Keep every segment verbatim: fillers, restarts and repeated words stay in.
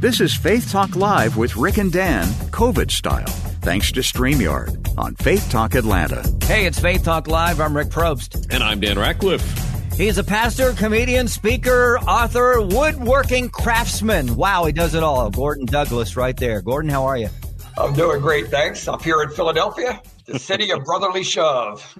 This is Faith Talk Live with Rick and Dan, COVID style, thanks to StreamYard on Faith Talk Atlanta. Hey, it's Faith Talk Live. I'm Rick Probst. And I'm Dan Ratcliffe. He is a pastor, comedian, speaker, author, woodworking craftsman. Wow, he does it all. Gordon Douglas right there. Gordon, how are you? I'm doing great, thanks. I'm here in Philadelphia, the city of brotherly shove.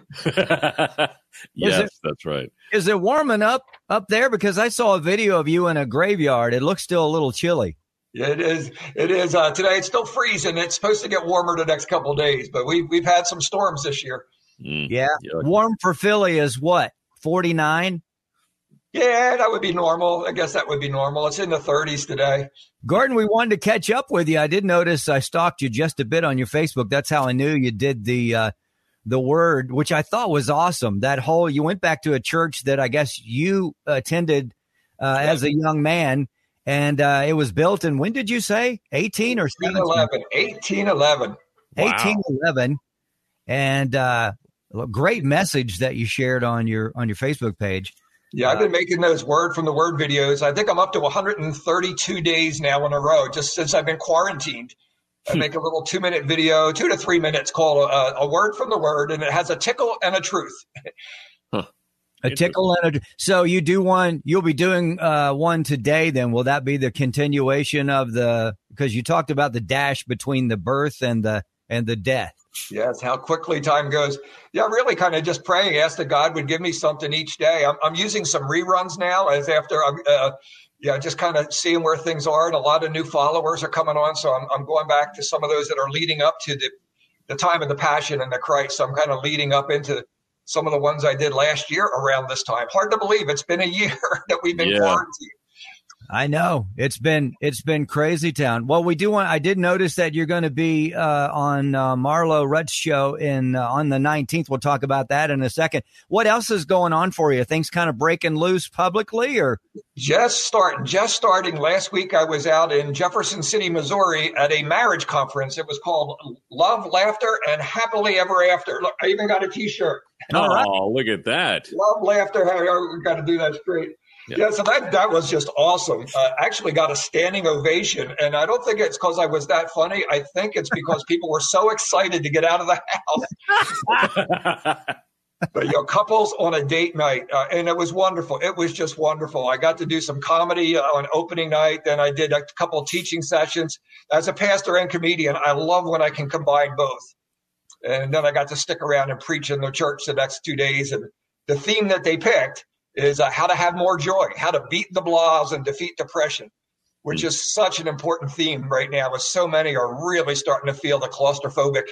Yes, it, that's right. Is it warming up up there? Because I saw a video of you in a graveyard. It looks still a little chilly. It is. It is. Uh, today it's still freezing. It's supposed to get warmer the next couple of days, but we, we've had some storms this year. Mm, yeah. Yuck. Warm for Philly is what? forty-nine? Yeah, that would be normal. I guess that would be normal. It's in the thirties today. Gordon, we wanted to catch up with you. I did notice I stalked you just a bit on your Facebook. That's how I knew you did the uh, the word, which I thought was awesome. That whole, you went back to a church that I guess you attended uh, as a young man. And uh, it was built in, when did you say? eighteen or seventeen? eighteen eleven. Wow. eighteen eleven. And uh, great message that you shared on your on your Facebook page. Yeah, I've been making those word from the word videos. I think I'm up to one hundred thirty-two days now in a row, just since I've been quarantined. I make a little two minute video, two to three minutes called a, a word from the word, and it has a tickle and a truth. Huh. A tickle and a, so you do one, you'll be doing uh, one today then. Will that be the continuation of the, because you talked about the dash between the birth and the, and the death. Yes, how quickly time goes. Yeah, really kind of just praying, asked that God would give me something each day. I'm, I'm using some reruns now as after, I'm, uh, yeah, just kind of seeing where things are, and a lot of new followers are coming on. So I'm, I'm going back to some of those that are leading up to the, the time of the passion and the Christ. So I'm kind of leading up into some of the ones I did last year around this time. Hard to believe it's been a year that we've been yeah. quarantined. I know it's been it's been crazy town. Well, we do want. I did notice that you're going to be uh, on uh, Marlo Rutz show in uh, on the nineteenth. We'll talk about that in a second. What else is going on for you? Things kind of breaking loose publicly, or just starting? Just starting. Last week, I was out in Jefferson City, Missouri, at a marriage conference. It was called Love, Laughter, and Happily Ever After. Look, I even got a T-shirt. Oh, right. Look at that! Love, laughter. We got to do that straight. Yeah. yeah, so that that was just awesome. Uh, actually got a standing ovation, and I don't think it's because I was that funny. I think it's because people were so excited to get out of the house. But, you know, couples on a date night, uh, and it was wonderful. It was just wonderful. I got to do some comedy on opening night, then I did a couple teaching sessions. As a pastor and comedian, I love when I can combine both. And then I got to stick around and preach in the church the next two days, and the theme that they picked is uh, how to have more joy, how to beat the blahs and defeat depression, which mm. is such an important theme right now, as so many are really starting to feel the claustrophobic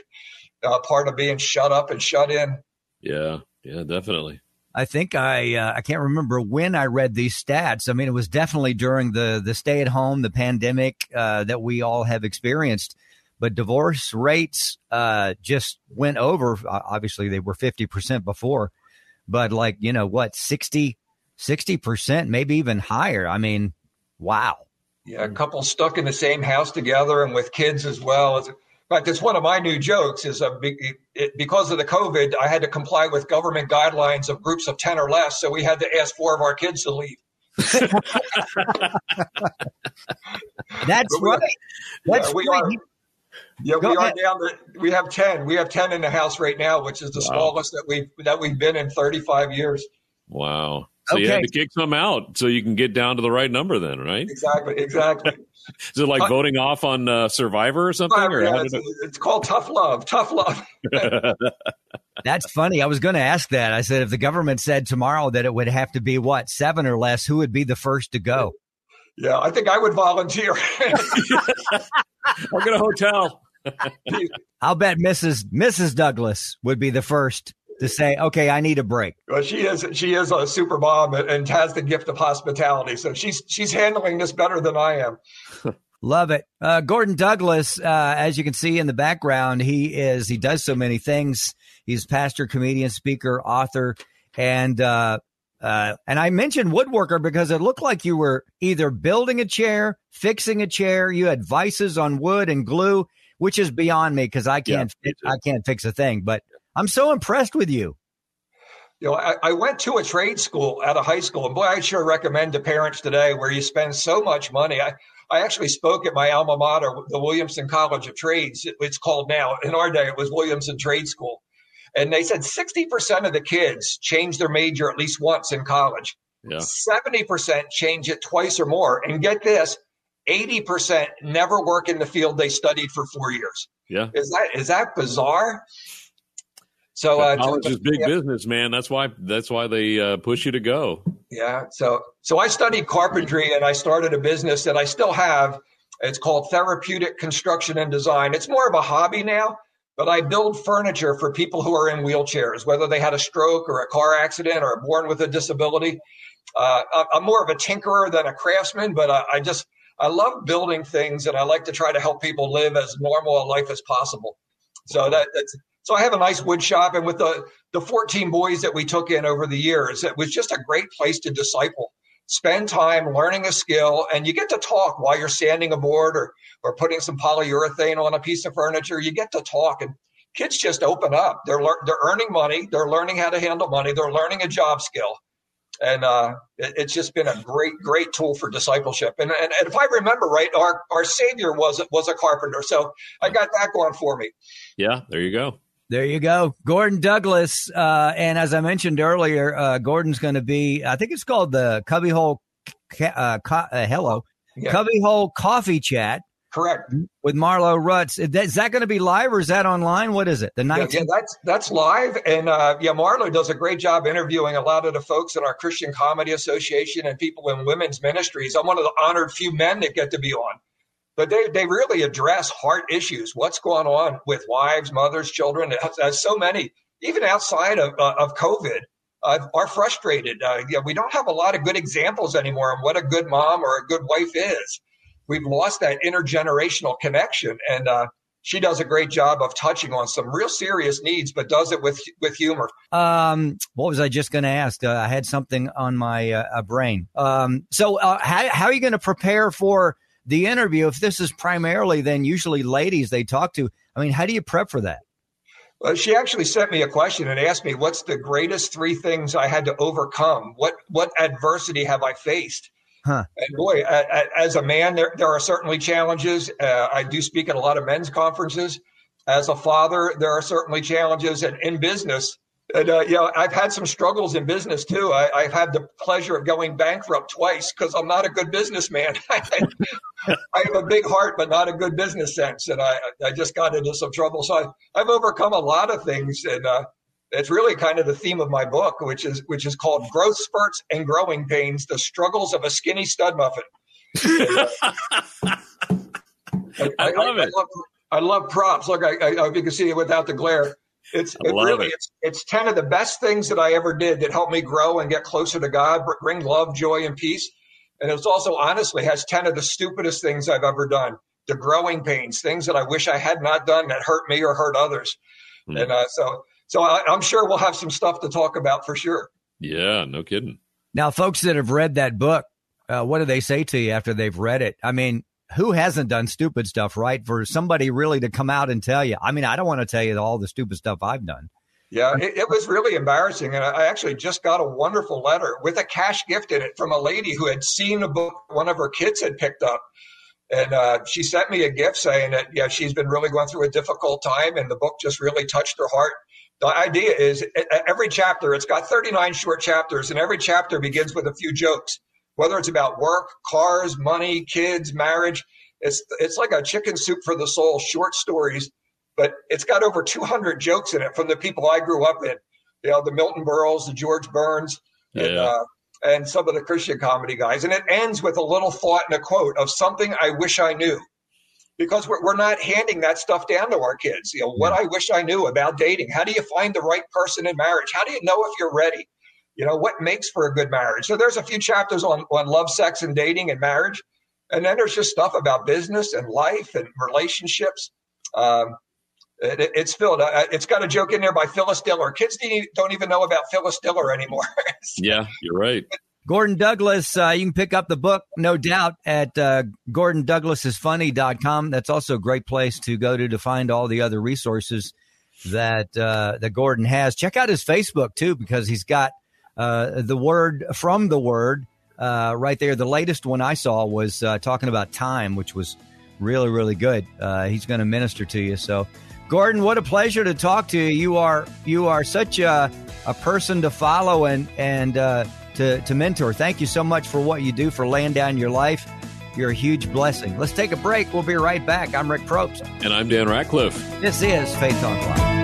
uh, part of being shut up and shut in. Yeah, yeah, definitely. I think I uh, I can't remember when I read these stats. I mean, it was definitely during the, the stay-at-home, the pandemic uh, that we all have experienced. But divorce rates uh, just went over. Obviously, they were fifty percent before. But like, you know, what, sixty percent, maybe even higher. I mean, wow. Yeah, a couple stuck in the same house together and with kids as well. In fact, it's one of my new jokes is uh, because of the COVID, I had to comply with government guidelines of groups of ten or less. So we had to ask four of our kids to leave. That's right. That's right. Yeah, Go we ahead. are down to, we have ten. We have ten in the house right now, which is the wow. smallest that we've that we've been in thirty-five years. Wow. So okay. you had to kick some out so you can get down to the right number then, right? Exactly, exactly. Is it like uh, voting off on uh, Survivor or something? Survivor, or yeah, how did it's, it... it's called tough love, tough love. That's funny. I was going to ask that. I said, if the government said tomorrow that it would have to be, what, seven or less, who would be the first to go? Yeah, I think I would volunteer. I'll get a hotel. I'll bet Missus Missus Douglas would be the first to say, okay, I need a break. Well, she is she is a super mom and has the gift of hospitality. So she's she's handling this better than I am. Love it. Uh, Gordon Douglas, uh, as you can see in the background, he is he does so many things. He's pastor, comedian, speaker, author, and uh, uh, and I mentioned woodworker because it looked like you were either building a chair, fixing a chair. You had vices on wood and glue, which is beyond me because I can't yeah, fit, I can't fix a thing. But I'm so impressed with you. You know, I, I went to a trade school out of high school, and boy, I sure recommend to parents today where you spend so much money. I, I actually spoke at my alma mater, the Williamson College of Trades. It, it's called now. In our day, it was Williamson Trade School. And they said sixty percent of the kids change their major at least once in college. Yeah. seventy percent change it twice or more. And get this, eighty percent never work in the field they studied for four years. Yeah. Is that is that bizarre? So uh, college is big yeah. business, man. That's why that's why they uh, push you to go. Yeah. So so I studied carpentry and I started a business that I still have. It's called Therapeutic Construction and Design. It's more of a hobby now, but I build furniture for people who are in wheelchairs, whether they had a stroke or a car accident or are born with a disability. Uh, I'm more of a tinkerer than a craftsman, but I, I just I love building things and I like to try to help people live as normal a life as possible. So that that's. So I have a nice wood shop, and with the, the fourteen boys that we took in over the years, it was just a great place to disciple, spend time learning a skill, and you get to talk while you're sanding a board or or putting some polyurethane on a piece of furniture. You get to talk, and kids just open up. They're le- they're earning money, they're learning how to handle money, they're learning a job skill, and uh, it, it's just been a great great tool for discipleship. And and, and if I remember right, our our Savior was was a carpenter, so I got that going for me. Yeah, there you go. There you go. Gordon Douglas. Uh, and as I mentioned earlier, uh, Gordon's going to be, I think it's called the Cubbyhole, uh, co- uh, hello, yeah. Cubbyhole Coffee Chat. Correct. With Marlo Rutz. Is that going to be live or is that online? What is it? The nineteenth? Yeah, yeah, that's, that's live. And uh, yeah, Marlo does a great job interviewing a lot of the folks in our Christian Comedy Association and people in women's ministries. I'm one of the honored few men that get to be on. But they, they really address heart issues, what's going on with wives, mothers, children, as so many, even outside of uh, of COVID, uh, are frustrated. Uh, yeah, we don't have a lot of good examples anymore of what a good mom or a good wife is. We've lost that intergenerational connection. And uh, she does a great job of touching on some real serious needs, but does it with with humor. Um, what was I just going to ask? Uh, I had something on my uh, brain. Um, so uh, how, how are you going to prepare for the interview, if this is primarily then usually ladies they talk to? I mean, how do you prep for that? Well, she actually sent me a question and asked me, what's the greatest three things I had to overcome? What what adversity have I faced? Huh. And boy, I, I, as a man, there, there are certainly challenges. Uh, I do speak at a lot of men's conferences. As a father, there are certainly challenges. And in business, and, uh, you know, I've had some struggles in business, too. I, I've had the pleasure of going bankrupt twice because I'm not a good businessman. I have a big heart, but not a good business sense. And I, I just got into some trouble. So I've, I've overcome a lot of things. And uh, it's really kind of the theme of my book, which is which is called Growth Spurts and Growing Pains: The Struggles of a Skinny Stud Muffin. And, uh, I, I love I, it. I love, I love props. Look, I, I, you can see it without the glare. It's it really it. it's it's ten of the best things that I ever did that helped me grow and get closer to God, bring love, joy, and peace. And it's also honestly has ten of the stupidest things I've ever done, the growing pains, things that I wish I had not done that hurt me or hurt others. Mm. And uh, so so I, I'm sure we'll have some stuff to talk about for sure. Yeah, no kidding. Now, folks that have read that book, uh, what do they say to you after they've read it? I mean, who hasn't done stupid stuff, right? For somebody really to come out and tell you. I mean, I don't want to tell you all the stupid stuff I've done. Yeah, it, it was really embarrassing. And I actually just got a wonderful letter with a cash gift in it from a lady who had seen a book one of her kids had picked up. And uh, she sent me a gift saying that, yeah, she's been really going through a difficult time and the book just really touched her heart. The idea is every chapter, it's got thirty-nine short chapters, and every chapter begins with a few jokes. Whether it's about work, cars, money, kids, marriage, it's it's like a chicken soup for the soul, short stories, but it's got over two hundred jokes in it from the people I grew up in, you know, the Milton Burrells, the George Burns, yeah. and, uh, and some of the Christian comedy guys. And it ends with a little thought and a quote of something I wish I knew. because we're, we're not handing that stuff down to our kids. You know, what I wish I knew about dating. How do you find the right person in marriage? How do you know if you're ready? You know, what makes for a good marriage? So there's a few chapters on, on love, sex, and dating and marriage. And then there's just stuff about business and life and relationships. Um, it, it's filled. It's got a joke in there by Phyllis Diller. Kids don't even know about Phyllis Diller anymore. So, yeah, you're right. Gordon Douglas, uh, you can pick up the book, no doubt, at uh, gordon douglas is funny dot com. That's also a great place to go to to find all the other resources that uh, that Gordon has. Check out his Facebook, too, because he's got uh, the word from the word uh, right there. The latest one I saw was uh, talking about time, which was really, really good. Uh, he's going to minister to you. So, Gordon, what a pleasure to talk to you. You are you are such a, a person to follow and and uh To, to mentor. Thank you so much for what you do, for laying down your life. You're a huge blessing. Let's take a break. We'll be right back. I'm Rick Probst. And I'm Dan Ratcliffe. This is Faith Talk Live.